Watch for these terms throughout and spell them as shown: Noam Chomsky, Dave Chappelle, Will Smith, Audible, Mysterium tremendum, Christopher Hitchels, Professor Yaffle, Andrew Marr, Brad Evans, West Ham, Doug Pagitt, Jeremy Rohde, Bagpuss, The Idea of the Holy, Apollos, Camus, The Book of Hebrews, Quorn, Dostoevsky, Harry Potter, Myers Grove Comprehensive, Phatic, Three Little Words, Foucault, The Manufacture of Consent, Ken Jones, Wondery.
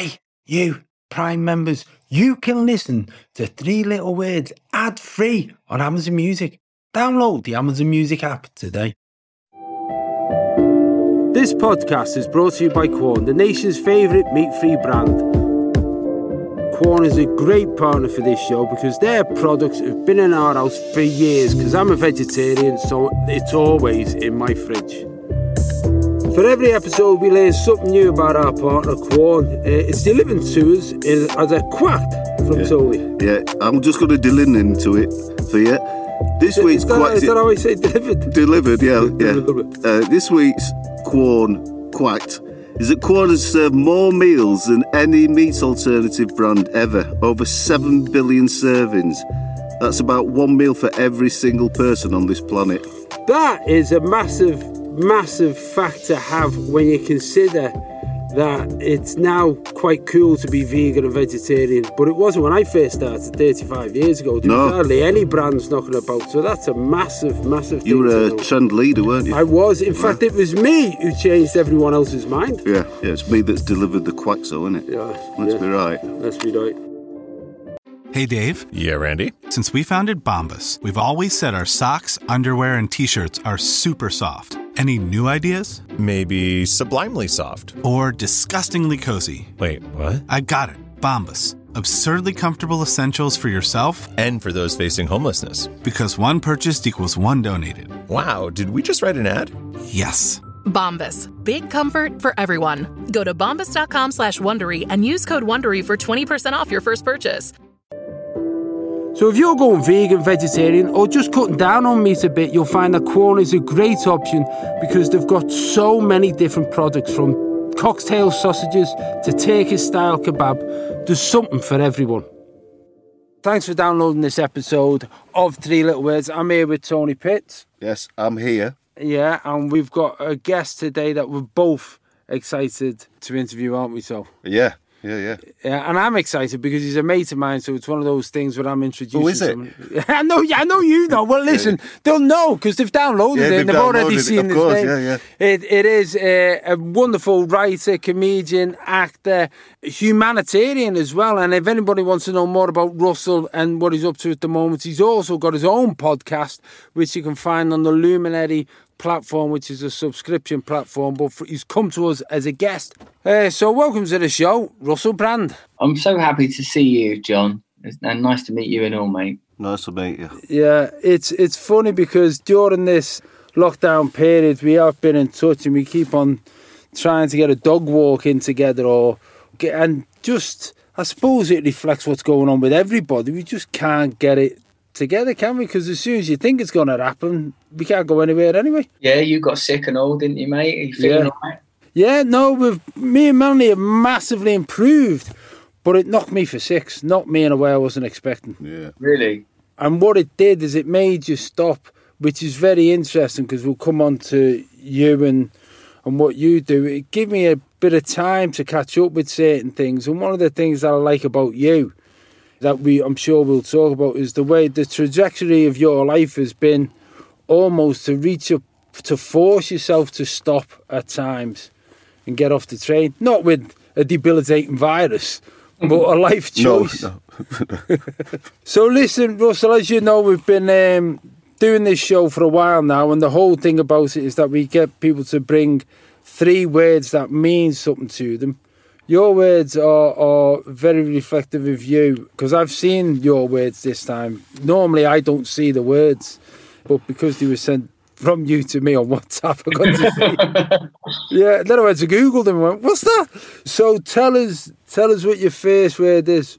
Hey, you Prime members, you can listen to Three Little Words ad-free on Amazon Music. Download the Amazon Music app today. This podcast is brought to you by Quorn, the nation's favourite meat-free brand. Quorn is a great partner for this show because their products have been in our house for years, because I'm a vegetarian, so it's always in my fridge. For every episode, we learn something new about our partner, Quorn. It's delivering to us as a quack from Tony. Yeah, I'm just going to deliver into it for you. This week's quack... Is that how I say delivered? Delivered, yeah. This week's Quorn quacked is that Quorn has served more meals than any meat alternative brand ever. Over 7 billion servings. That's about one meal for every single person on this planet. That is a massive fact to have when you consider that it's now quite cool to be vegan and vegetarian, but it wasn't when I first started 35 years ago. There was hardly any brands knocking about, so that's a massive thing. You were a trend leader, weren't you? I was. In fact, it was me who changed everyone else's mind. Yeah, it's me that's delivered the quaxo, isn't it? Let's be right. Hey, Dave. Yeah, Randy. Since we founded Bombas, we've always said our socks, underwear, and T-shirts are super soft. Any new ideas? Maybe sublimely soft. Or disgustingly cozy. Wait, what? I got it. Bombas. Absurdly comfortable essentials for yourself. And for those facing homelessness. Because one purchased equals one donated. Wow, did we just write an ad? Yes. Bombas. Big comfort for everyone. Go to bombas.com/Wondery and use code Wondery for 20% off your first purchase. So if you're going vegan, vegetarian, or just cutting down on meat a bit, you'll find that Quorn is a great option because they've got so many different products, from cocktail sausages to Turkish-style kebab. There's something for everyone. Thanks for downloading this episode of Three Little Words. I'm here with Tony Pitts. Yes, I'm here. Yeah, and we've got a guest today that we're both excited to interview, aren't we, so? Yeah, and I'm excited because he's a mate of mine, so it's one of those things where I'm introducing someone. I know you know. Well, listen, they'll know because they've downloaded it and they've already seen this name. It is a wonderful writer, comedian, actor, humanitarian as well. And if anybody wants to know more about Russell and what he's up to at the moment, he's also got his own podcast, which you can find on the Luminary platform, which is a subscription platform, but he's come to us as a guest. So welcome to the show, Russell Brand. I'm so happy to see you, John, and nice to meet you and all, mate. Nice to meet you. Yeah, it's funny because during this lockdown period, we have been in touch and we keep on trying to get a dog walk in together, I suppose it reflects what's going on with everybody. We just can't get it together, can we? Because as soon as you think it's going to happen, we can't go anywhere anyway. Yeah, you got sick and all, didn't you, mate? Are you feeling all right? Yeah, no, me and Manly have massively improved, but it knocked me for six, knocked me in a way I wasn't expecting. Yeah. Really? And what it did is it made you stop, which is very interesting because we'll come on to you and what you do. It gave me a bit of time to catch up with certain things, and one of the things that I like about you that I'm sure we'll talk about is the way the trajectory of your life has been almost to reach up, to force yourself to stop at times and get off the train. Not with a debilitating virus, but a life choice. No. So listen, Russell, as you know, we've been doing this show for a while now, and the whole thing about it is that we get people to bring three words that mean something to them. Your words are very reflective of you, because I've seen your words this time. Normally, I don't see the words, but because they were sent from you to me on WhatsApp, I got to see. Yeah, then I went to Google them and went, what's that? So tell us what your first word is.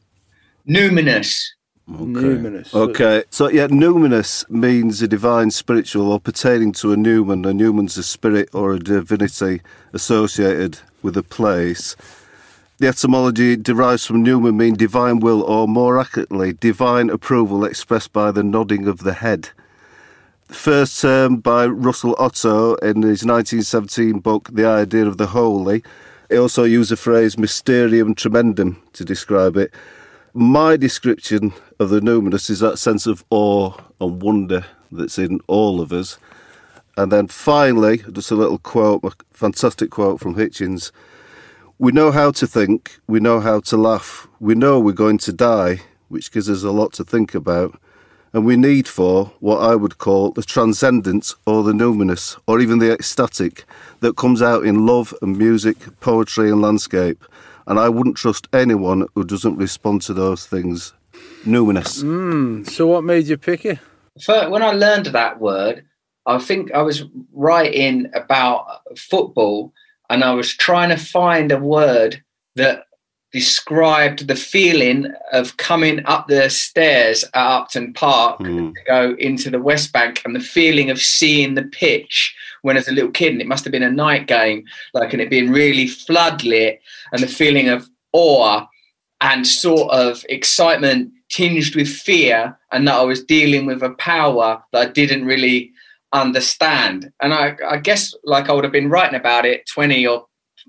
Numinous. Numinous. Okay. So, numinous means a divine, spiritual, or pertaining to a numen. A numen's a spirit or a divinity associated with a place. The etymology derives from Numen, mean divine will, or more accurately, divine approval expressed by the nodding of the head. First term by Rudolf Otto in his 1917 book, The Idea of the Holy. He also used the phrase Mysterium tremendum to describe it. My description of the numinous is that sense of awe and wonder that's in all of us. And then finally, just a little quote, a fantastic quote from Hitchens. We know how to think, we know how to laugh, we know we're going to die, which gives us a lot to think about, and we need for what I would call the transcendent or the numinous, or even the ecstatic, that comes out in love and music, poetry and landscape. And I wouldn't trust anyone who doesn't respond to those things. Numinous. So what made you pick it? When I learned that word, I think I was writing about football, and I was trying to find a word that described the feeling of coming up the stairs at Upton Park to go into the West Bank, and the feeling of seeing the pitch when I was a little kid, and it must have been a night game, like, and it being really floodlit, and the feeling of awe and sort of excitement tinged with fear, and that I was dealing with a power that I didn't really understand. And I guess, like, I would have been writing about it 20 or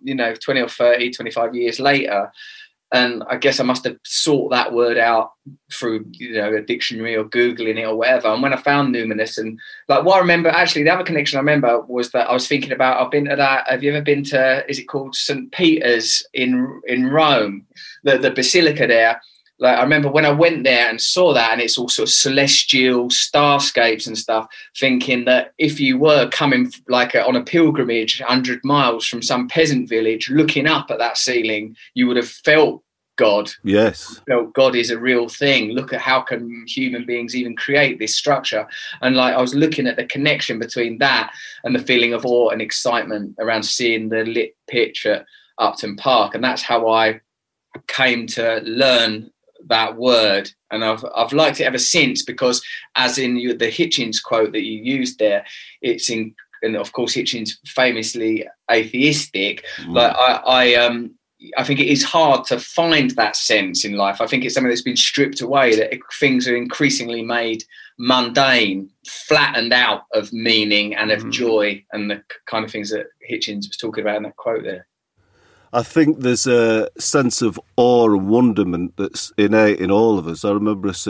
30, 25 years later. And I guess I must have sought that word out through, a dictionary or Googling it or whatever. And when I found numinous, and like what I remember, actually, the other connection I remember was that I was thinking about, I've been to that. Have you ever been to, is it called Saint Peter's in Rome? The basilica there. Like, I remember when I went there and saw that, and it's all sort of celestial starscapes and stuff, thinking that if you were coming like on a pilgrimage 100 miles from some peasant village, looking up at that ceiling, you would have felt God. Yes. Felt God is a real thing. Look at how can human beings even create this structure. And like, I was looking at the connection between that and the feeling of awe and excitement around seeing the lit pitch at Upton Park. And that's how I came to learn that word, and I've liked it ever since, because as in the Hitchens quote that you used there, it's in, and of course Hitchens famously atheistic, but I think it is hard to find that sense in life. I think it's something that's been stripped away, that things are increasingly made mundane, flattened out of meaning and of joy, and the kind of things that Hitchens was talking about in that quote there. I think there's a sense of awe and wonderment that's innate in all of us. I remember us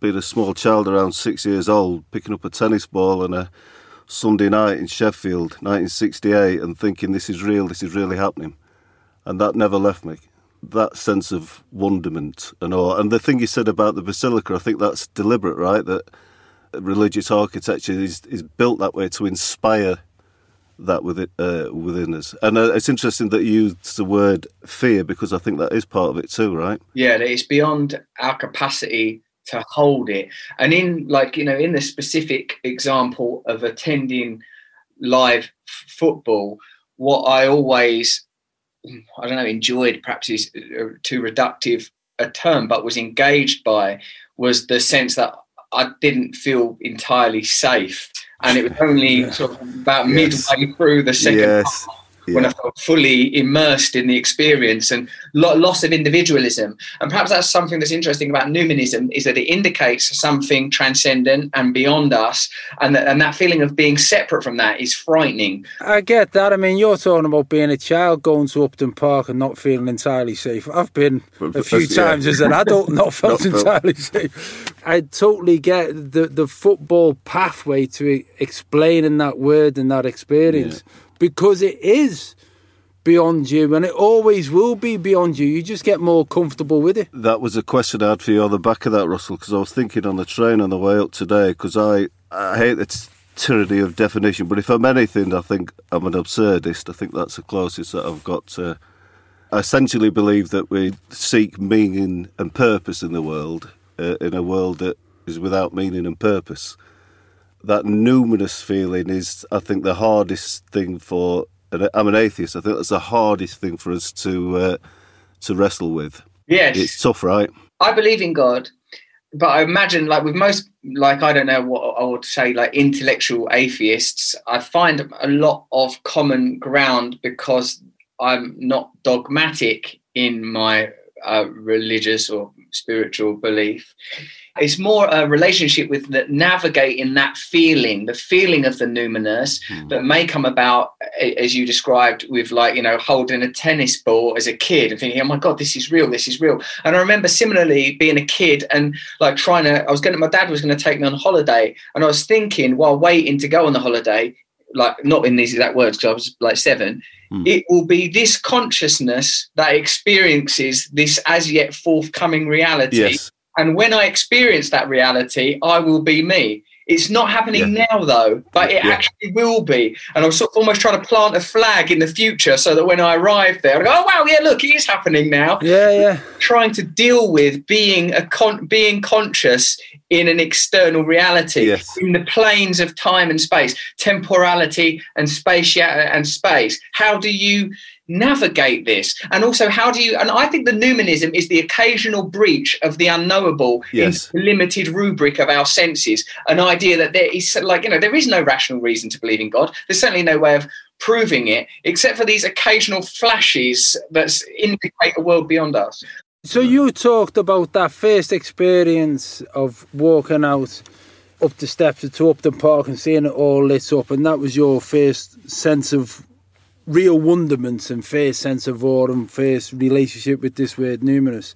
being a small child around 6 years old, picking up a tennis ball on a Sunday night in Sheffield, 1968, and thinking, this is real, this is really happening. And that never left me. That sense of wonderment and awe. And the thing you said about the basilica, I think that's deliberate, right? That religious architecture is built that way to inspire that within us. And it's interesting that you used the word fear, because I think that is part of it too, right? Yeah, that it's beyond our capacity to hold it. And in in the specific example of attending live football, what I always, enjoyed, perhaps is too reductive a term, but was engaged by, was the sense that I didn't feel entirely safe. And it was only sort of about midway through the second half when I felt fully immersed in the experience, and loss of individualism. And perhaps that's something that's interesting about numinism, is that it indicates something transcendent and beyond us, and that feeling of being separate from that is frightening. I get that. I mean, you're talking about being a child going to Upton Park and not feeling entirely safe. I've been a few times as an adult not felt entirely safe. I totally get the football pathway to explaining that word and that experience, because it is beyond you, and it always will be beyond you. You just get more comfortable with it. That was a question I had for you on the back of that, Russell, because I was thinking on the train on the way up today, because I hate the tyranny of definition, but if I'm anything, I think I'm an absurdist. I think that's the closest that I've got to. I essentially believe that we seek meaning and purpose in the world, in a world that is without meaning and purpose. That numinous feeling is, I think, the hardest thing for, and I'm an atheist, I think that's the hardest thing for us to wrestle with. Yes. It's tough, right? I believe in God, but I imagine, like with most, like, I don't know what I would say, like intellectual atheists, I find a lot of common ground because I'm not dogmatic in my religious or spiritual belief. It's more a relationship with navigating that feeling, the feeling of the numinous that may come about, as you described, with holding a tennis ball as a kid and thinking, oh my God, this is real. And I remember similarly being a kid and my dad was going to take me on holiday, and I was thinking while waiting to go on the holiday, like not in these exact words because I was like seven, it will be this consciousness that experiences this as yet forthcoming reality. Yes. And when I experience that reality, I will be me. It's not happening now, though, but it actually will be. And I'm sort of almost trying to plant a flag in the future so that when I arrive there, I go, oh, wow, yeah, look, it is happening now. Yeah, yeah. Trying to deal with being being conscious in an external reality, in the planes of time and space, temporality and space. How do you navigate this? And also, how do you, and I think the Numinism is the occasional breach of the unknowable in the limited rubric of our senses, an idea that there is, like, you know, there is no rational reason to believe in God. There's certainly no way of proving it, except for these occasional flashes that indicate a world beyond us. So you talked about that first experience of walking out up the steps to Upton Park and seeing it all lit up, and that was your first sense of real wonderment and first sense of awe and first relationship with this word numinous.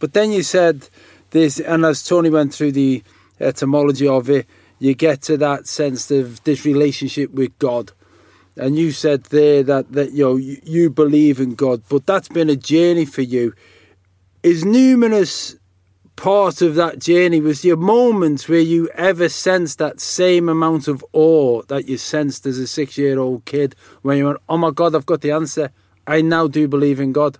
But then you said this, and as Tony went through the etymology of it, you get to that sense of this relationship with God. And you said there that you know, you believe in God, but that's been a journey for you. Is numinous part of that journey? Was there moments where you ever sensed that same amount of awe that you sensed as a 6-year-old kid when you went, oh my God, I've got the answer. I now do believe in God.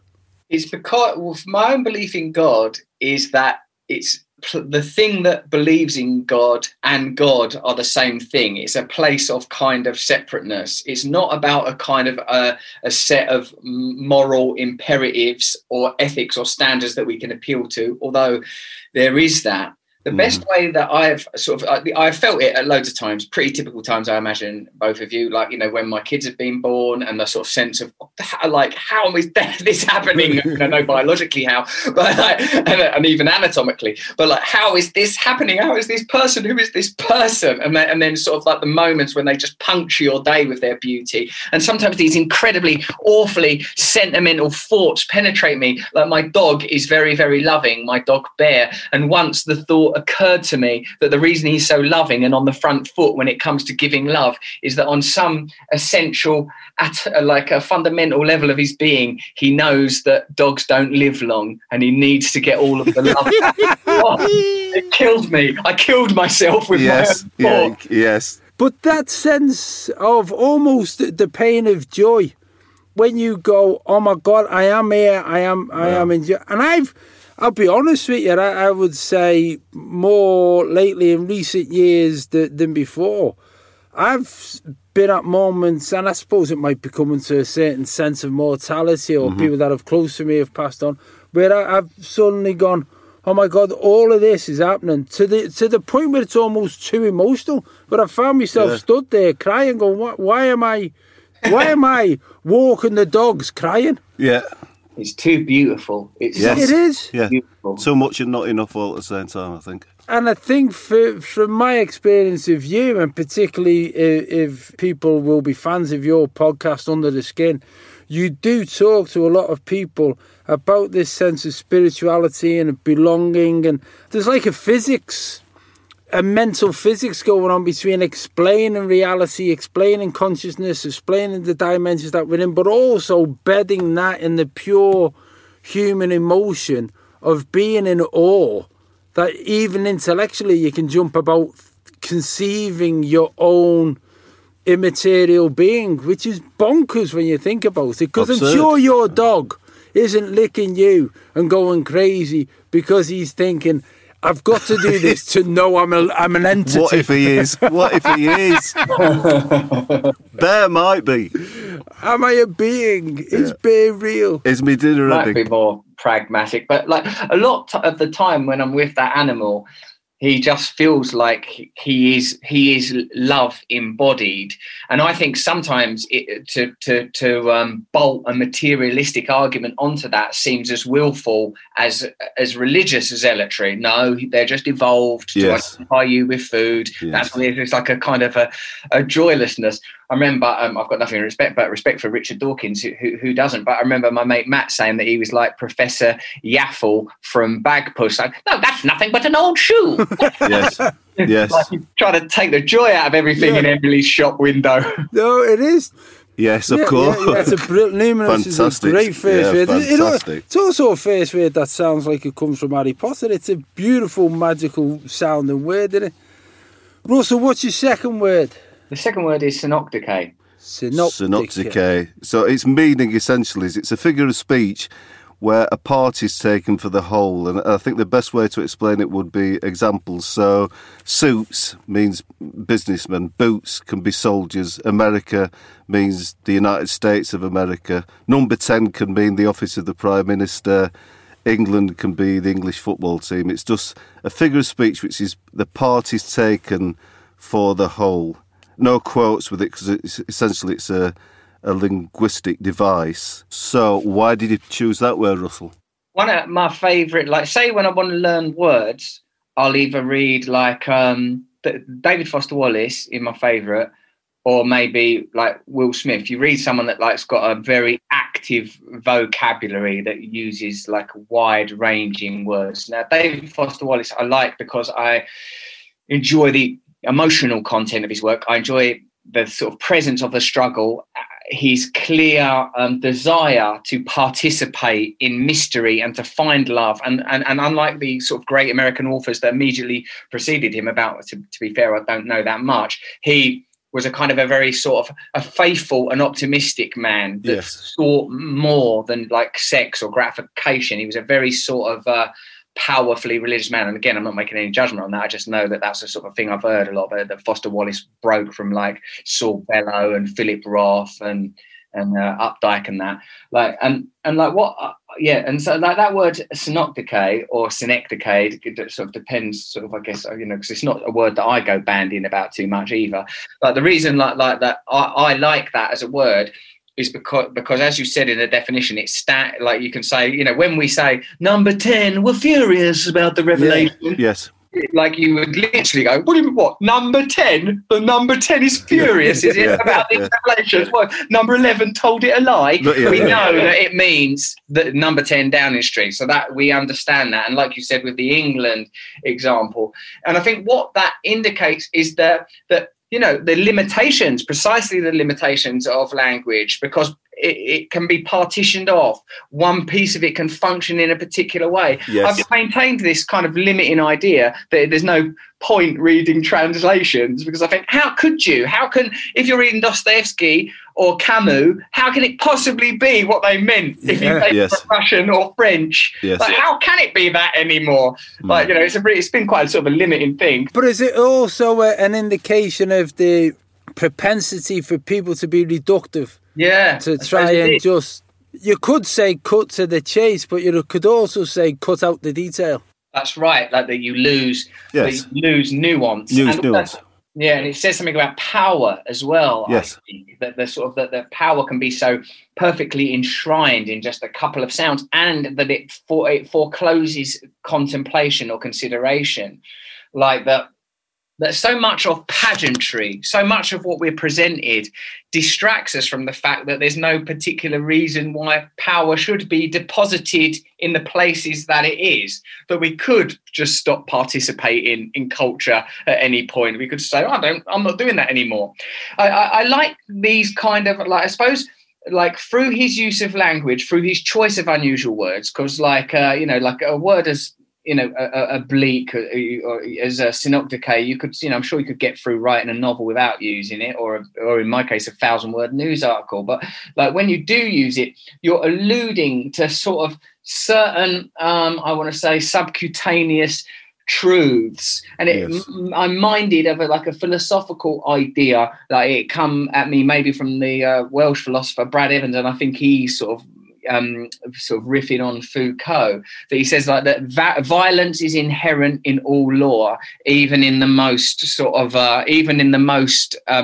It's because, well, my own belief in God is that it's the thing that believes in God and God are the same thing. It's a place of kind of separateness. It's not about a kind of a set of moral imperatives or ethics or standards that we can appeal to, although there is that. The best way that I've sort of, I've felt it at loads of times, pretty typical times, I imagine, both of you, like, you know, when my kids have been born and the sort of sense of, like, how is this happening? I know biologically how, but like, and even anatomically, but like, how is this happening? How is this person? Who is this person? And then sort of like the moments when they just puncture your day with their beauty. And sometimes these incredibly, awfully sentimental thoughts penetrate me. Like my dog is very, very loving, my dog Bear. And once the thought occurred to me that the reason he's so loving and on the front foot when it comes to giving love is that on some essential, at like a fundamental level of his being, he knows that dogs don't live long and he needs to get all of the love. It killed me. I killed myself with my own thought. Yes. But that sense of almost the pain of joy when you go, oh my God, I am here, I am in joy. And I'll be honest with you, I would say more lately in recent years than before. I've been at moments, and I suppose it might be coming to a certain sense of mortality or people that have close to me have passed on, where I've suddenly gone, oh my God, all of this is happening, to the point where it's almost too emotional. But I found myself stood there crying, going, why am I walking the dogs crying? Yeah. It's too beautiful. It is. Yeah. Beautiful. So much and not enough all at the same time, I think. And I think from my experience of you, and particularly if people will be fans of your podcast, Under the Skin, you do talk to a lot of people about this sense of spirituality and belonging. And there's like a mental physics going on between explaining reality, explaining consciousness, explaining the dimensions that we're in, but also bedding that in the pure human emotion of being in awe, that even intellectually you can jump about conceiving your own immaterial being, which is bonkers when you think about it, because I'm sure your dog isn't licking you and going crazy because he's thinking, I've got to do this to know I'm an entity. What if he is? What if he is? Bear might be. Am I a being? Is Bear real? Is me dinner ready? Might be more pragmatic, but like a lot of the time when I'm with that animal, he just feels like he is love embodied. And I think sometimes to bolt a materialistic argument onto that seems as willful as religious zealotry. No, they're just evolved to identify you with food. Yes. That's, it's like a kind of a joylessness. I remember, I've got nothing but respect for Richard Dawkins, who doesn't. But I remember my mate Matt saying that he was like Professor Yaffle from Bagpuss. Like, no, that's nothing but an old shoe. Yes. Yes. Like he's trying to take the joy out of everything in Emily's shop window. No, it is. Yes, of course. Yeah, it's Numinous is a great face weird. It's also a face weird that sounds like it comes from Harry Potter. It's a beautiful, magical sounding word, isn't it? Russell, what's your second word? The second word is synecdoche. Synecdoche. So its meaning essentially is it's a figure of speech where a part is taken for the whole, and I think the best way to explain it would be examples. So suits means businessmen, boots can be soldiers, America means the United States of America, number 10 can mean the office of the Prime Minister, England can be the English football team. It's just a figure of speech which is the part is taken for the whole. No quotes with it because essentially it's a linguistic device. So why did you choose that word, Russell? One of my favourite, like, say when I want to learn words, I'll either read like David Foster Wallace in my favourite, or maybe like Will Smith. You read someone that like's got a very active vocabulary that uses like wide-ranging words. Now, David Foster Wallace I like because I enjoy the emotional content of his work. I enjoy the sort of presence of the struggle, his clear desire to participate in mystery and to find love. And unlike the sort of great American authors that immediately preceded him, about, to be fair, I don't know that much, he was a kind of a very sort of a faithful and optimistic man that sought more than like sex or gratification. He was a very sort of powerfully religious man, and again I'm not making any judgment on that, I just know that that's the sort of thing I've heard a lot, that Foster Wallace broke from like Saul Bellow and Philip Roth and Updike and that, like and like what and so like that word synecdoche or synecdoche, it sort of depends, sort of, I guess, you know, because it's not a word that I go bandying about too much either, but the reason like that I like that as a word is because as you said in the definition, it's like you can say, you know, when we say number 10 were furious about the revelation. Yeah. Yes. Like you would literally go, what? Number 10? The number 10 is furious, is it, about the revelation? Well, number 11 told it a lie. We know that it means that number 10 Downing Street. So that we understand that. And like you said with the England example. And I think what that indicates is that you know, the limitations, precisely the limitations of language, because it can be partitioned off. One piece of it can function in a particular way. Yes. I've maintained this kind of limiting idea that there's no point reading translations, because I think, how could you? How can, if you're reading Dostoevsky or Camus, how can it possibly be what they meant if you take Russian or French? Yes. Like, how can it be that anymore? Like, you know, it's been quite a sort of a limiting thing. But is it also an indication of the propensity for people to be reductive? Yeah. To try and just, you could say cut to the chase, but you could also say cut out the detail. That's right, like that you lose nuance. Yeah, and it says something about power as well. Yes. I think, that the sort of that power can be so perfectly enshrined in just a couple of sounds, and that it forecloses contemplation or consideration. Like that so much of pageantry, so much of what we're presented distracts us from the fact that there's no particular reason why power should be deposited in the places that it is, that we could just stop participating in culture at any point. We could say, I'm not doing that anymore. I like these kind of, like, I suppose, like through his use of language, through his choice of unusual words, because like, you know, like a word as, you know, a bleak or as a synecdoche, you could, you know, I'm sure you could get through writing a novel without using it, or in my case, a 1,000-word news article. But like when you do use it, you're alluding to sort of certain, I want to say, subcutaneous truths. And I'm minded of a philosophical idea. Like it come at me maybe from the Welsh philosopher Brad Evans, and I think he sort of riffing on Foucault, that he says like that violence is inherent in all law, even in the most sort of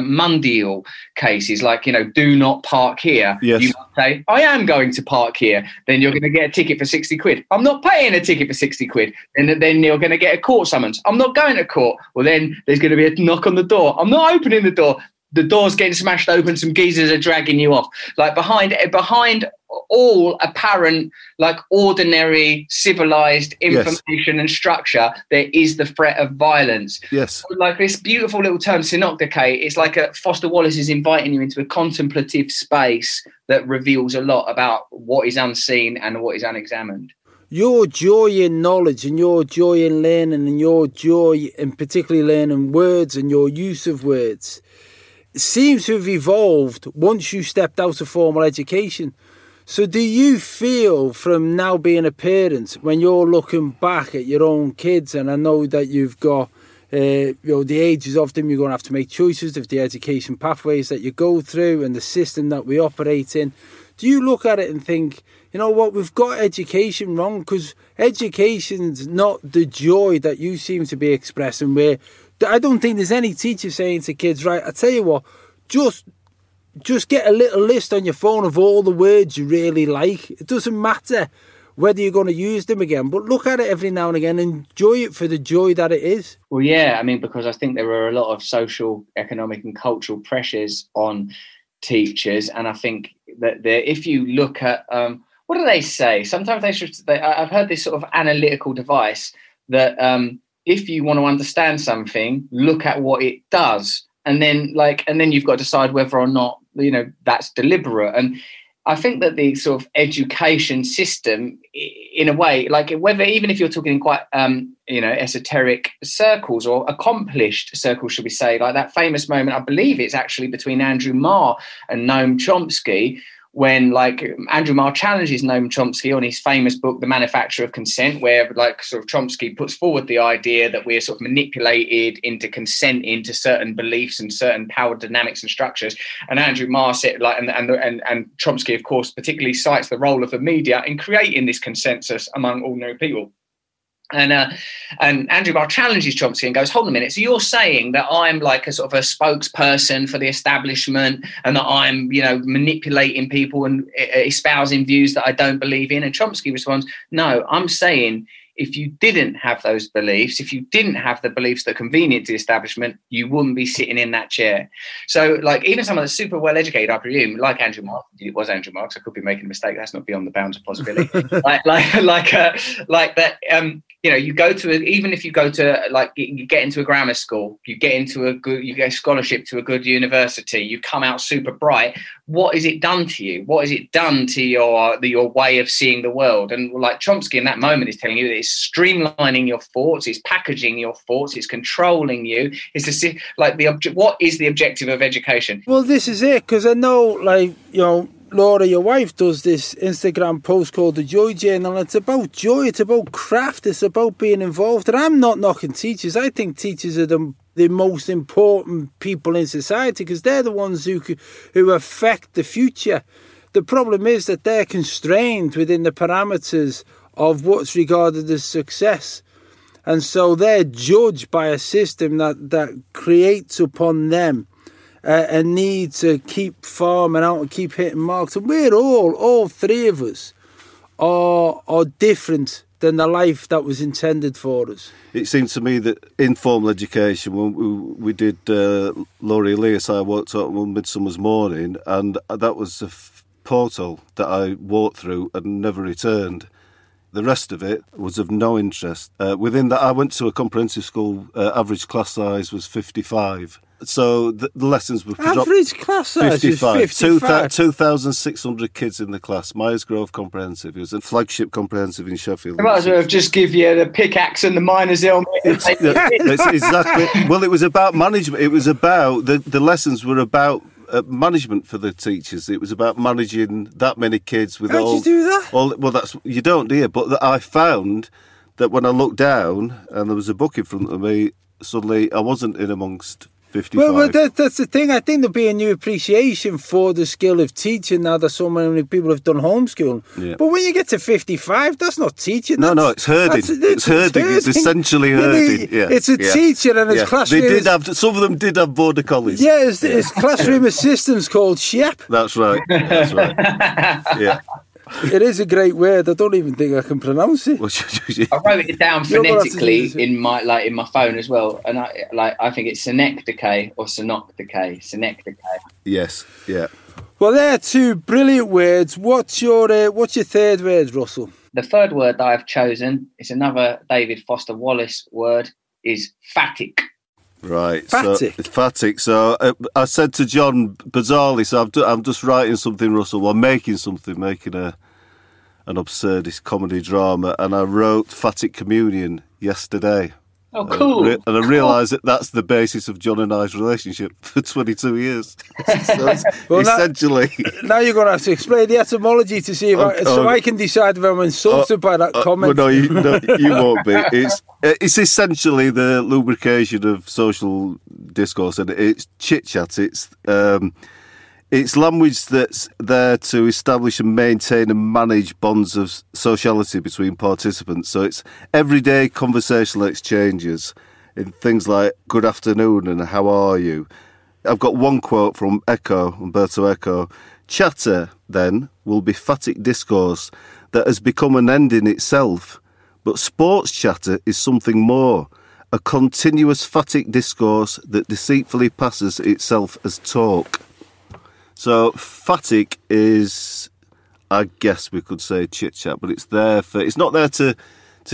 mundial cases, like, you know, do not park here. Yes. You say, I am going to park here, then you're going to get a ticket for 60 quid. I'm not paying a ticket for 60 quid, and then you're going to get a court summons. I'm not going to court. Well, then there's going to be a knock on the door. I'm not opening the door. the door's getting smashed open, some geezers are dragging you off. Like behind all apparent, like ordinary, civilized information and structure, there is the threat of violence. Yes. Like this beautiful little term, synecdoche, it's like Foster Wallace is inviting you into a contemplative space that reveals a lot about what is unseen and what is unexamined. Your joy in knowledge and your joy in learning and your joy in particularly learning words and your use of words seems to have evolved once you stepped out of formal education. So do you feel from now being a parent, when you're looking back at your own kids, and I know that you've got the ages of them, you're going to have to make choices of the education pathways that you go through and the system that we operate in, do you look at it and think, you know what, we've got education wrong? Because education's not the joy that you seem to be expressing, where I don't think there's any teacher saying to kids, right, I tell you what, just get a little list on your phone of all the words you really like. It doesn't matter whether you're going to use them again, but look at it every now and again and enjoy it for the joy that it is. Well, yeah, I mean, because I think there are a lot of social, economic and cultural pressures on teachers, and I think that if you look at what do they say? Sometimes I've heard this sort of analytical device that if you want to understand something, look at what it does, and then you've got to decide whether or not that's deliberate. And I think that the sort of education system, in a way, like whether even if you're talking in quite esoteric circles or accomplished circles, should we say, like that famous moment, I believe it's actually between Andrew Marr and Noam Chomsky, when like Andrew Marr challenges Noam Chomsky on his famous book, The Manufacture of Consent, where like sort of Chomsky puts forward the idea that we're sort of manipulated into consent into certain beliefs and certain power dynamics and structures. And Andrew Marr said, like, and Chomsky, of course, particularly cites the role of the media in creating this consensus among ordinary people. And Andrew Marr challenges Chomsky and goes, hold on a minute, so you're saying that I'm like a sort of a spokesperson for the establishment and that I'm, manipulating people and espousing views that I don't believe in? And Chomsky responds, no, I'm saying if you didn't have those beliefs, if you didn't have the beliefs that are convenient to the establishment, you wouldn't be sitting in that chair. So, like, even someone that's super well-educated, I presume, like Andrew Marr, it was Andrew Marr, so I could be making a mistake, that's not beyond the bounds of possibility, like that, you go to, even if you go to, like, you get into a grammar school, you get a scholarship to a good university, you come out super bright, what has it done to you? What has it done to your way of seeing the world? And like Chomsky in that moment is telling you that it's streamlining your thoughts, it's packaging your thoughts, it's controlling you. It's what is the objective of education? Well, this is it, because I know, like, Laura, your wife, does this Instagram post called The Joy Journal. It's about joy, it's about craft, it's about being involved. And I'm not knocking teachers. I think teachers are the most important people in society, because they're the ones who affect the future. The problem is that they're constrained within the parameters of what's regarded as success. And so they're judged by a system that creates upon them a need to keep farming out and keep hitting marks. And we're all three of us are different than the life that was intended for us. It seems to me that in formal education, when we did Laurie Leas, I walked out one Midsummer's morning, and that was a portal that I walked through and never returned. The rest of it was of no interest. Within that, I went to a comprehensive school, average class size was 55. So the lessons were... Average class size 55. Is 55? 2,600 kids in the class. Myers Grove Comprehensive. It was a flagship comprehensive in Sheffield. I might as well have just give you the pickaxe and the miner's helmet. Exactly. Well, it was about management. It was about... The lessons were about management for the teachers. It was about managing that many kids with... How'd you do that? Well, that's... You don't, do you? But I found that when I looked down and there was a book in front of me, suddenly I wasn't in amongst... 55. Well, that's the thing. I think there'll be a new appreciation for the skill of teaching now that so many people have done homeschooling. Yeah. But when you get to 55, that's not teaching. No, it's herding. It's herding. It's essentially herding. Yeah. It's a teacher and his classroom. Some of them did have border collies. Yeah, his classroom assistants called Shep. That's right. Yeah. It is a great word. I don't even think I can pronounce it. I wrote it down phonetically in my phone as well, and I think it's synecdoche or synecdoche. Synecdoche. Yes. Yeah. Well, they're two brilliant words. What's your third word, Russell? The third word that I've chosen is another David Foster Wallace word. Is Phatic. Right, Phatic. So I said to John bizarrely, so I'm just writing something, Russell. Well, making an absurdist comedy drama, and I wrote Phatic Communion yesterday. Oh, cool! And I realised that that's the basis of John and I's relationship for 22 years. So well, essentially, now you're going to have to explain the etymology to see if I can decide if I'm insulted by that comment. Well, no, you won't be. It's essentially the lubrication of social discourse, and it's chit chat. It's language that's there to establish and maintain and manage bonds of sociality between participants. So it's everyday conversational exchanges in things like good afternoon and how are you. I've got one quote from Umberto Eco. Chatter, then, will be phatic discourse that has become an end in itself. But sports chatter is something more, a continuous phatic discourse that deceitfully passes itself as talk. So Phatic is, I guess we could say chit-chat, but it's not there to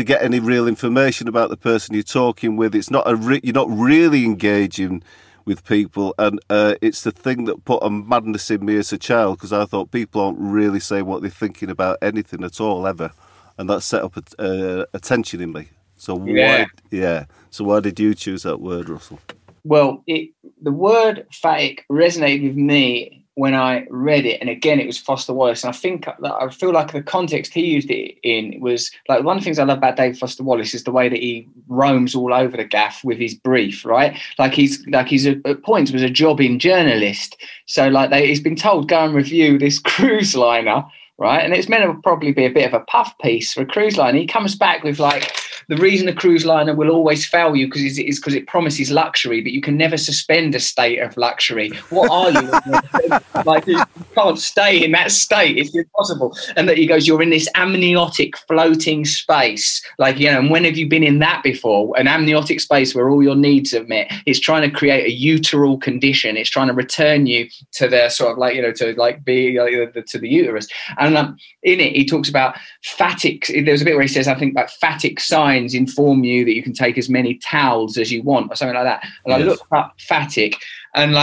get any real information about the person you're talking with. It's not you're not really engaging with people, and it's the thing that put a madness in me as a child, because I thought people aren't really saying what they're thinking about anything at all, ever, and that set up a tension in me. So why did you choose that word, Russell? Well, the word Phatic resonated with me when I read it, and again, it was Foster Wallace, and I feel like the context he used it in was, like, one of the things I love about David Foster Wallace is the way that he roams all over the gaff with his brief, right? Like he's at points was a jobbing journalist, so like he's been told go and review this cruise liner, right? And it's meant to probably be a bit of a puff piece for a cruise liner. He comes back with like, the reason a cruise liner will always fail you is because it promises luxury, but you can never suspend a state of luxury. What are you? Like, you can't stay in that state. It's impossible. And that he goes, you're in this amniotic floating space. Like, you know, and when have you been in that before? An amniotic space where all your needs are met. It's trying to create a uteral condition. It's trying to return you to the sort of like, you know, to like be to the uterus. And in it, he talks about phatic. There's a bit where he says, I think, like phatic sign. Inform you that you can take as many towels as you want, or something like that. And yes. I looked up Phatic, and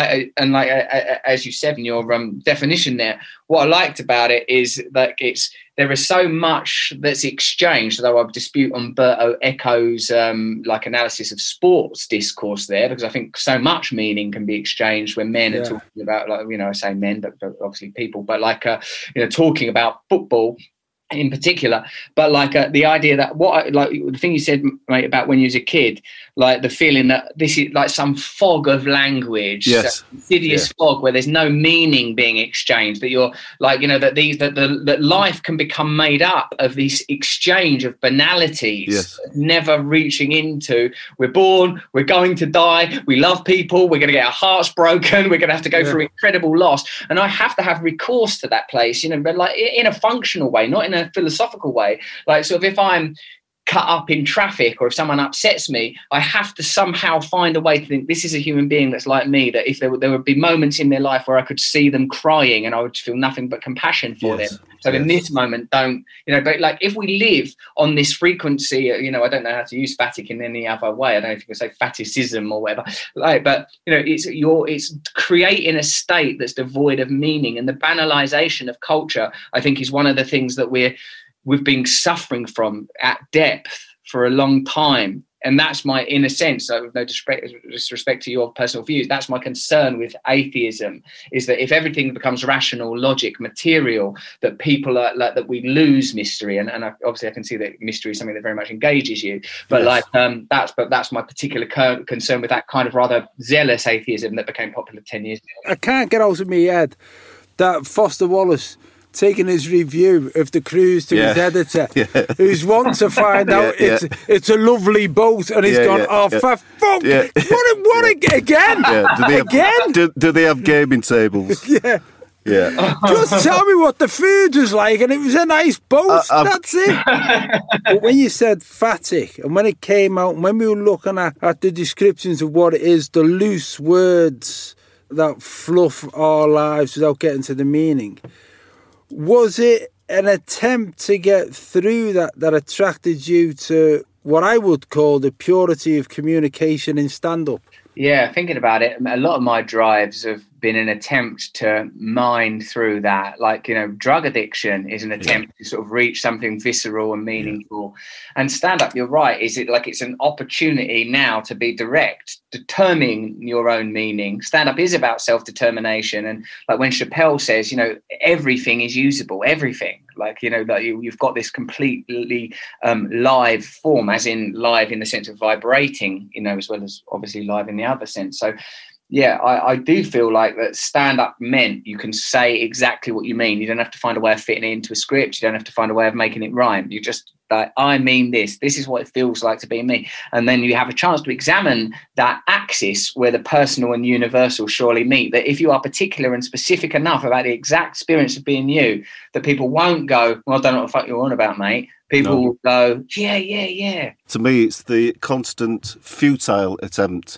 as you said in your definition there, what I liked about it is that there is so much that's exchanged. Though I dispute Umberto Eco's analysis of sports discourse there, because I think so much meaning can be exchanged when men are talking about, like, you know, I say men, but obviously people, but like talking about football. In particular, but like the idea that the thing you said, mate, about when you was a kid, like the feeling that this is like some fog of language, insidious fog where there's no meaning being exchanged, that you're like, you know, that life can become made up of this exchange of banalities, never reaching into, we're born, we're going to die, we love people, we're going to get our hearts broken, we're going to have to go through incredible loss, and I have to have recourse to that place, you know, but like in a functional way, not in a philosophical way, like sort of if I'm cut up in traffic or if someone upsets me, I have to somehow find a way to think this is a human being that's like me, that if there would be moments in their life where I could see them crying and I would feel nothing but compassion for them. So in this moment, don't, you know, but like if we live on this frequency, you know, I don't know how to use phatic in any other way. I don't know if you can say phaticism or whatever, like, but you know, it's creating a state that's devoid of meaning, and the banalization of culture, I think, is one of the things that we've been suffering from at depth for a long time. And that's my, in a sense, with no disrespect to your personal views, that's my concern with atheism, is that if everything becomes rational, logic, material, that people are like, that we lose mystery. And obviously I can see that mystery is something that very much engages you, but that's my particular concern with that kind of rather zealous atheism that became popular 10 years ago. I can't get out of my head that Foster Wallace taking his review of the cruise to his editor, who's wanting to find out it's a lovely boat, and he's gone, for fuck, what again? Do they have gaming tables? yeah. Yeah. Just tell me what the food was like, and it was a nice boat. That's it. But when you said Phatic, and when it came out, and when we were looking at the descriptions of what it is, the loose words that fluff our lives without getting to the meaning, was it an attempt to get through that attracted you to what I would call the purity of communication in stand-up? Yeah, thinking about it, a lot of my drives have been an attempt to mine through that. Like, drug addiction is an attempt to sort of reach something visceral and meaningful. Yeah. And stand-up, you're right, is it like it's an opportunity now to be direct, determine your own meaning. Stand-up is about self-determination. And like when Chappelle says, everything is usable, everything. Like, that you've got this completely live form, as in live in the sense of vibrating, as well as obviously live in the other sense. So, yeah, I do feel like that stand-up meant you can say exactly what you mean. You don't have to find a way of fitting it into a script. You don't have to find a way of making it rhyme. You just like, I mean this. This is what it feels like to be me. And then you have a chance to examine that axis where the personal and universal surely meet. That if you are particular and specific enough about the exact experience of being you, that people won't go, well, I don't know what the fuck you're on about, mate. People will go, yeah. To me, it's the constant futile attempt.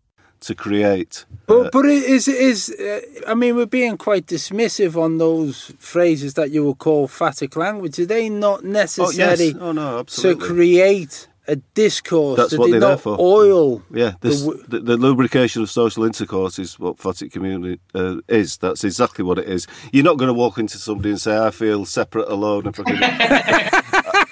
To create. But it is I mean, we're being quite dismissive on those phrases that you would call phatic language. Are they not necessary to create a discourse? That's what they're there for. Oil. Yeah, the lubrication of social intercourse is what phatic community is. That's exactly what it is. You're not going to walk into somebody and say, I feel separate, alone, and fucking...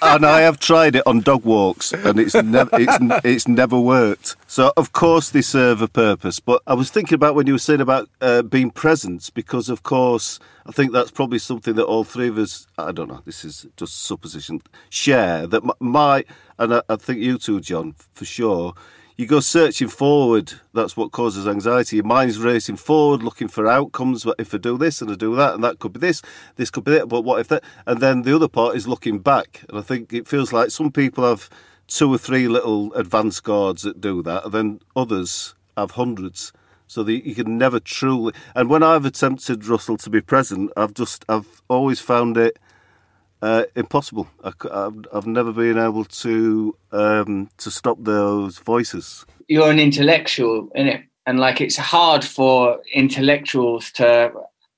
And I have tried it on dog walks, and it's never worked. So, of course, they serve a purpose. But I was thinking about when you were saying about being present, because, of course, I think that's probably something that all three of us, I don't know, this is just supposition, share. That I think you too, John, for sure, you go searching forward, that's what causes anxiety. Your mind's racing forward, looking for outcomes. What if I do this and I do that, and that could be this could be that, but what if that? And then the other part is looking back. And I think it feels like some people have 2 or 3 little advanced guards that do that, and then others have hundreds. So that you can never truly... And when I've attempted, Russell, to be present, I've always found it impossible. I've never been able to stop those voices. You're an intellectual, innit? And like it's hard for intellectuals to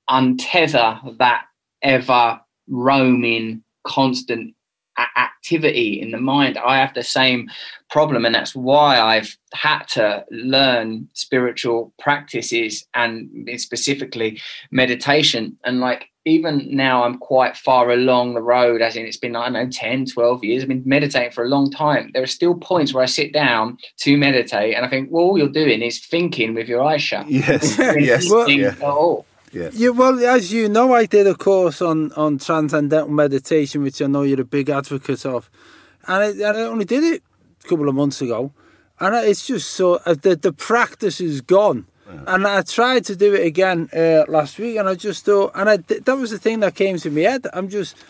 untether that ever roaming constant activity in the mind. I have the same problem, and that's why I've had to learn spiritual practices and specifically meditation. And like even now I'm quite far along the road, as in it's been, I don't know, 10, 12 years. I've been meditating for a long time. There are still points where I sit down to meditate and I think, well, all you're doing is thinking with your eyes shut. Yes, yes. Well, yeah. Oh. Yes. Yeah, well, as you know, I did a course on transcendental meditation, which I know you're a big advocate of. And I only did it a couple of months ago. And it's just so, the practice is gone. And I tried to do it again last week, and I just thought, that was the thing that came to my head.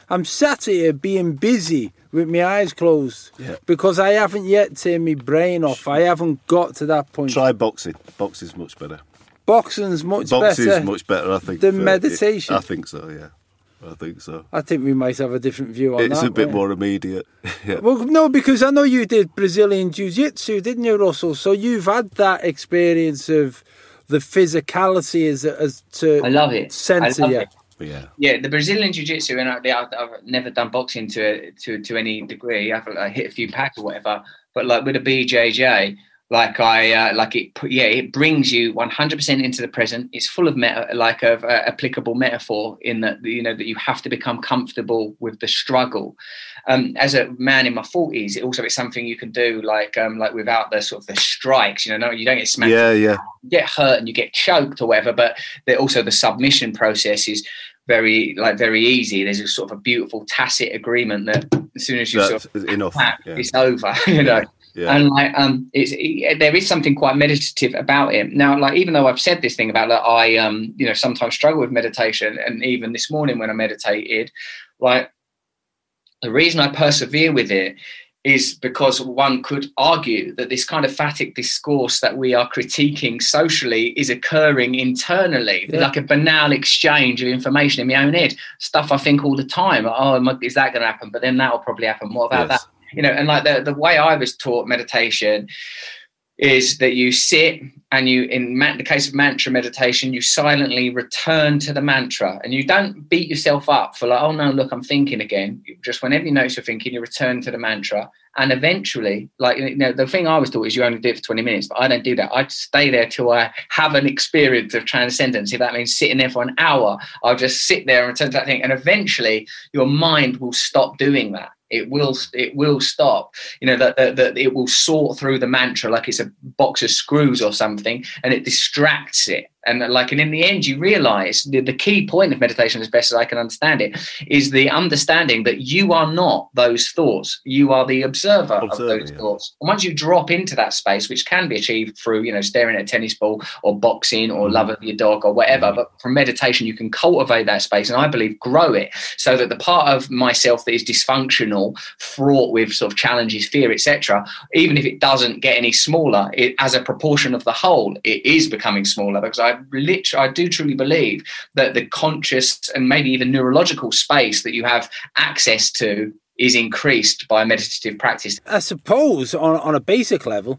I'm sat here being busy with my eyes closed because I haven't yet turned my brain off. I haven't got to that point. Try boxing. Boxing's much better. Boxing's much better, I think. Than meditation. I think so, yeah. I think so. I think we might have a different view on that. It's a bit more immediate. Yeah. Well, no, because I know you did Brazilian Jiu-Jitsu, didn't you, Russell? So you've had that experience of the physicality as to... I love it. Sense it. But yeah. Yeah, the Brazilian Jiu-Jitsu, and I've never done boxing to any degree. I've like, hit a few packs or whatever. But like with a BJJ, it brings you 100% into the present. It's full of applicable metaphor in that, you know, that you have to become comfortable with the struggle. As a man in my 40s, it also is something you can do like without the sort of the strikes, you know, you don't get smacked. Yeah. You get hurt and you get choked or whatever, but also the submission process is very easy. There's a sort of a beautiful tacit agreement that as soon as you it's over, you know. Yeah. And like, there is something quite meditative about it. Now, like, even though I've said this thing about that, like, I sometimes struggle with meditation, and even this morning when I meditated, like, the reason I persevere with it is because one could argue that this kind of Phatic discourse that we are critiquing socially is occurring internally, like a banal exchange of information in my own head. Stuff I think all the time. Oh, is that going to happen? But then that will probably happen. What about that? You know, and like the way I was taught meditation is that you sit and you, the case of mantra meditation, you silently return to the mantra, and you don't beat yourself up for like, oh no, look, I'm thinking again. Just whenever you notice you're thinking, you return to the mantra. And eventually, like, you know, the thing I was taught is you only do it for 20 minutes, but I don't do that. I stay there till I have an experience of transcendence. If that means sitting there for an hour, I'll just sit there and return to that thing. And eventually your mind will stop doing that. It will stop, you know, that it will sort through the mantra like it's a box of screws or something, and it distracts it. And in the end, you realize the key point of meditation, as best as I can understand it, is the understanding that you are not those thoughts. You are the observer of those thoughts. And once you drop into that space, which can be achieved through, you know, staring at a tennis ball or boxing or love of your dog or whatever, but from meditation, you can cultivate that space and I believe grow it so that the part of myself that is dysfunctional, fraught with sort of challenges, fear, etc., even if it doesn't get any smaller, it, as a proportion of the whole, it is becoming smaller, because I do truly believe that the conscious and maybe even neurological space that you have access to is increased by meditative practice. I suppose on a basic level,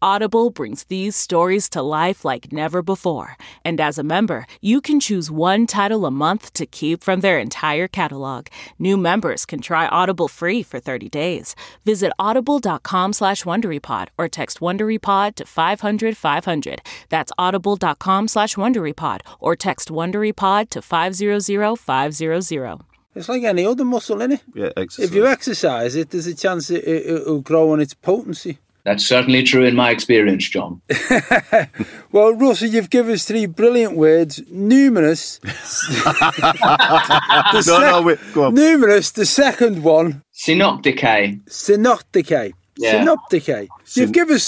Audible brings these stories to life like never before. And as a member, you can choose one title a month to keep from their entire catalog. New members can try Audible free for 30 days. Visit audible.com/WonderyPod or text WonderyPod to 500-500. That's audible.com/WonderyPod or text WonderyPod to 500-500. It's like any other muscle, innit? Yeah, exercise. If you exercise it, there's a chance it'll grow on its potency. That's certainly true in my experience, John. Well, Russell, you've given us three brilliant words. Numinous. Go on. Numinous, the second one. Synecdoche. Yeah. Synecdoche. You've given us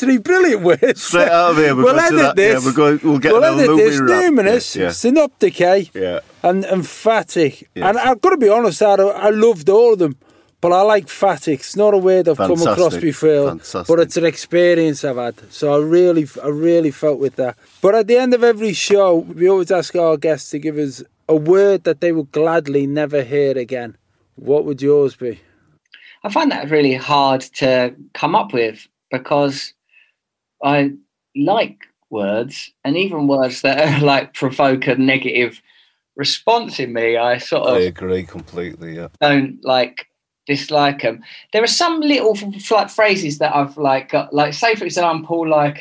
three brilliant words. Straight out of here. We'll edit this. We'll edit this. Numinous, Synecdoche, and Phatic. Yeah. And I've got to be honest, I loved all of them. But I like Phatic. It's not a word I've come across before, but it's an experience I've had. So I really felt with that. But at the end of every show, we always ask our guests to give us a word that they would gladly never hear again. What would yours be? I find that really hard to come up with because I like words, and even words that are like provoke a negative response in me. I agree completely. Yeah. Don't like. Dislike them. There are some little like phrases that I've like got, like say for example like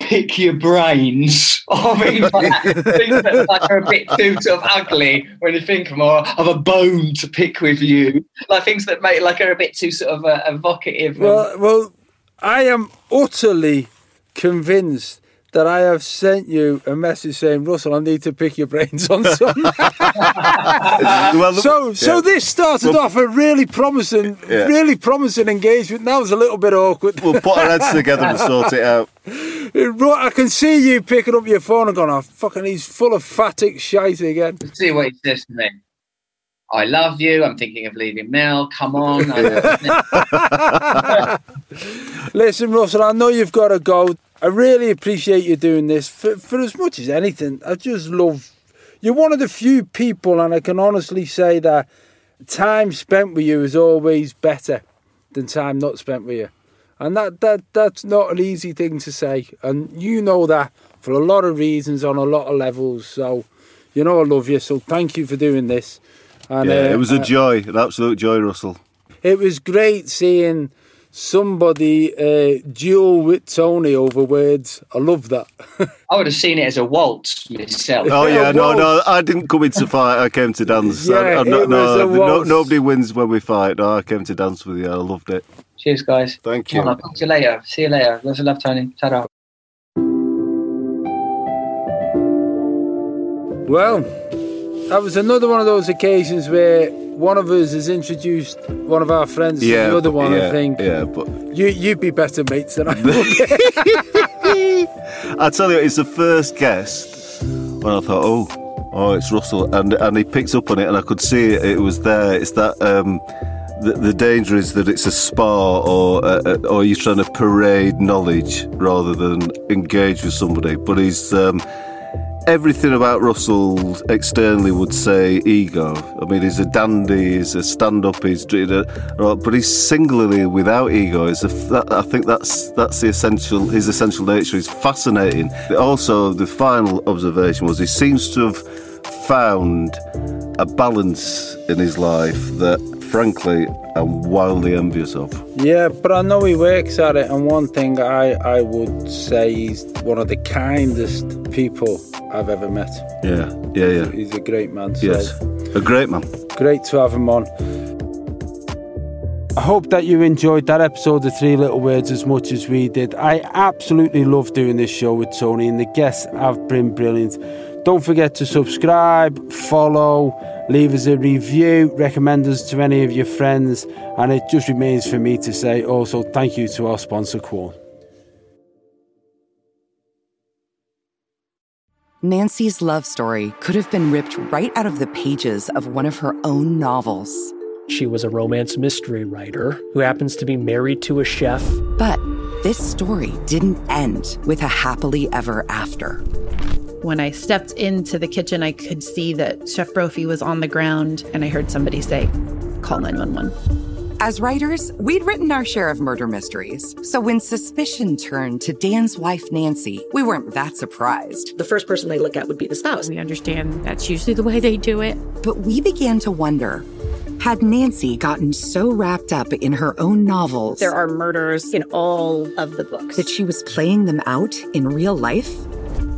pick your brains or things like that. Things that like are a bit too sort of ugly when you think of more of a bone to pick with you, like things that make like are a bit too sort of evocative. Well, I am utterly convinced that I have sent you a message saying, Russell, I need to pick your brains on something. So this started off a really promising engagement. That was a little bit awkward. We'll put our heads together and sort it out. I can see you picking up your phone and going, oh, fucking, he's full of Phatic shite again. See what he says to me. I love you. I'm thinking of leaving now. Come on. Listen, Russell, I know you've got to go. I really appreciate you doing this. For as much as anything, I just love... You're one of the few people, and I can honestly say that time spent with you is always better than time not spent with you. And that's not an easy thing to say. And you know that for a lot of reasons on a lot of levels. So, you know I love you. So thank you for doing this. And, it was a joy, an absolute joy, Russell. It was great seeing somebody duel with Tony over words. I love that. I would have seen it as a waltz myself. Oh, yeah, no, I didn't come in to fight. I came to dance. Nobody wins when we fight. No, I came to dance with you. I loved it. Cheers, guys. Thank you. I'll talk to you later. See you later. Lots of love, Tony. Ta-ra. Well, that was another one of those occasions where one of us has introduced one of our friends to the other one, I think. Yeah, but... You'd be better mates than I would. I tell you, it's the first guest when I thought, oh, it's Russell. And he picked up on it, and I could see it was there. It's that... The danger is that it's a spa or you're trying to parade knowledge rather than engage with somebody. But he's... everything about Russell externally would say ego. I mean, he's a dandy, he's a stand-up, but he's singularly without ego. I think that's the essential. His essential nature is fascinating. Also, the final observation was he seems to have found a balance in his life that, frankly, I'm wildly envious of. Yeah, but I know he works at it, and one thing I would say, he's one of the kindest people I've ever met. Yeah. He's a great man. So yes, a great man. Great to have him on. I hope that you enjoyed that episode of Three Little Words as much as we did. I absolutely love doing this show with Tony, and the guests have been brilliant. Don't forget to subscribe, follow, leave us a review, recommend us to any of your friends, and it just remains for me to say also thank you to our sponsor, Quorn. Nancy's love story could have been ripped right out of the pages of one of her own novels. She was a romance mystery writer who happens to be married to a chef. But this story didn't end with a happily ever after. When I stepped into the kitchen, I could see that Chef Brophy was on the ground, and I heard somebody say, call 911. As writers, we'd written our share of murder mysteries. So when suspicion turned to Dan's wife, Nancy, we weren't that surprised. The first person they look at would be the spouse. We understand that's usually the way they do it. But we began to wonder, had Nancy gotten so wrapped up in her own novels... There are murders in all of the books. ...that she was playing them out in real life?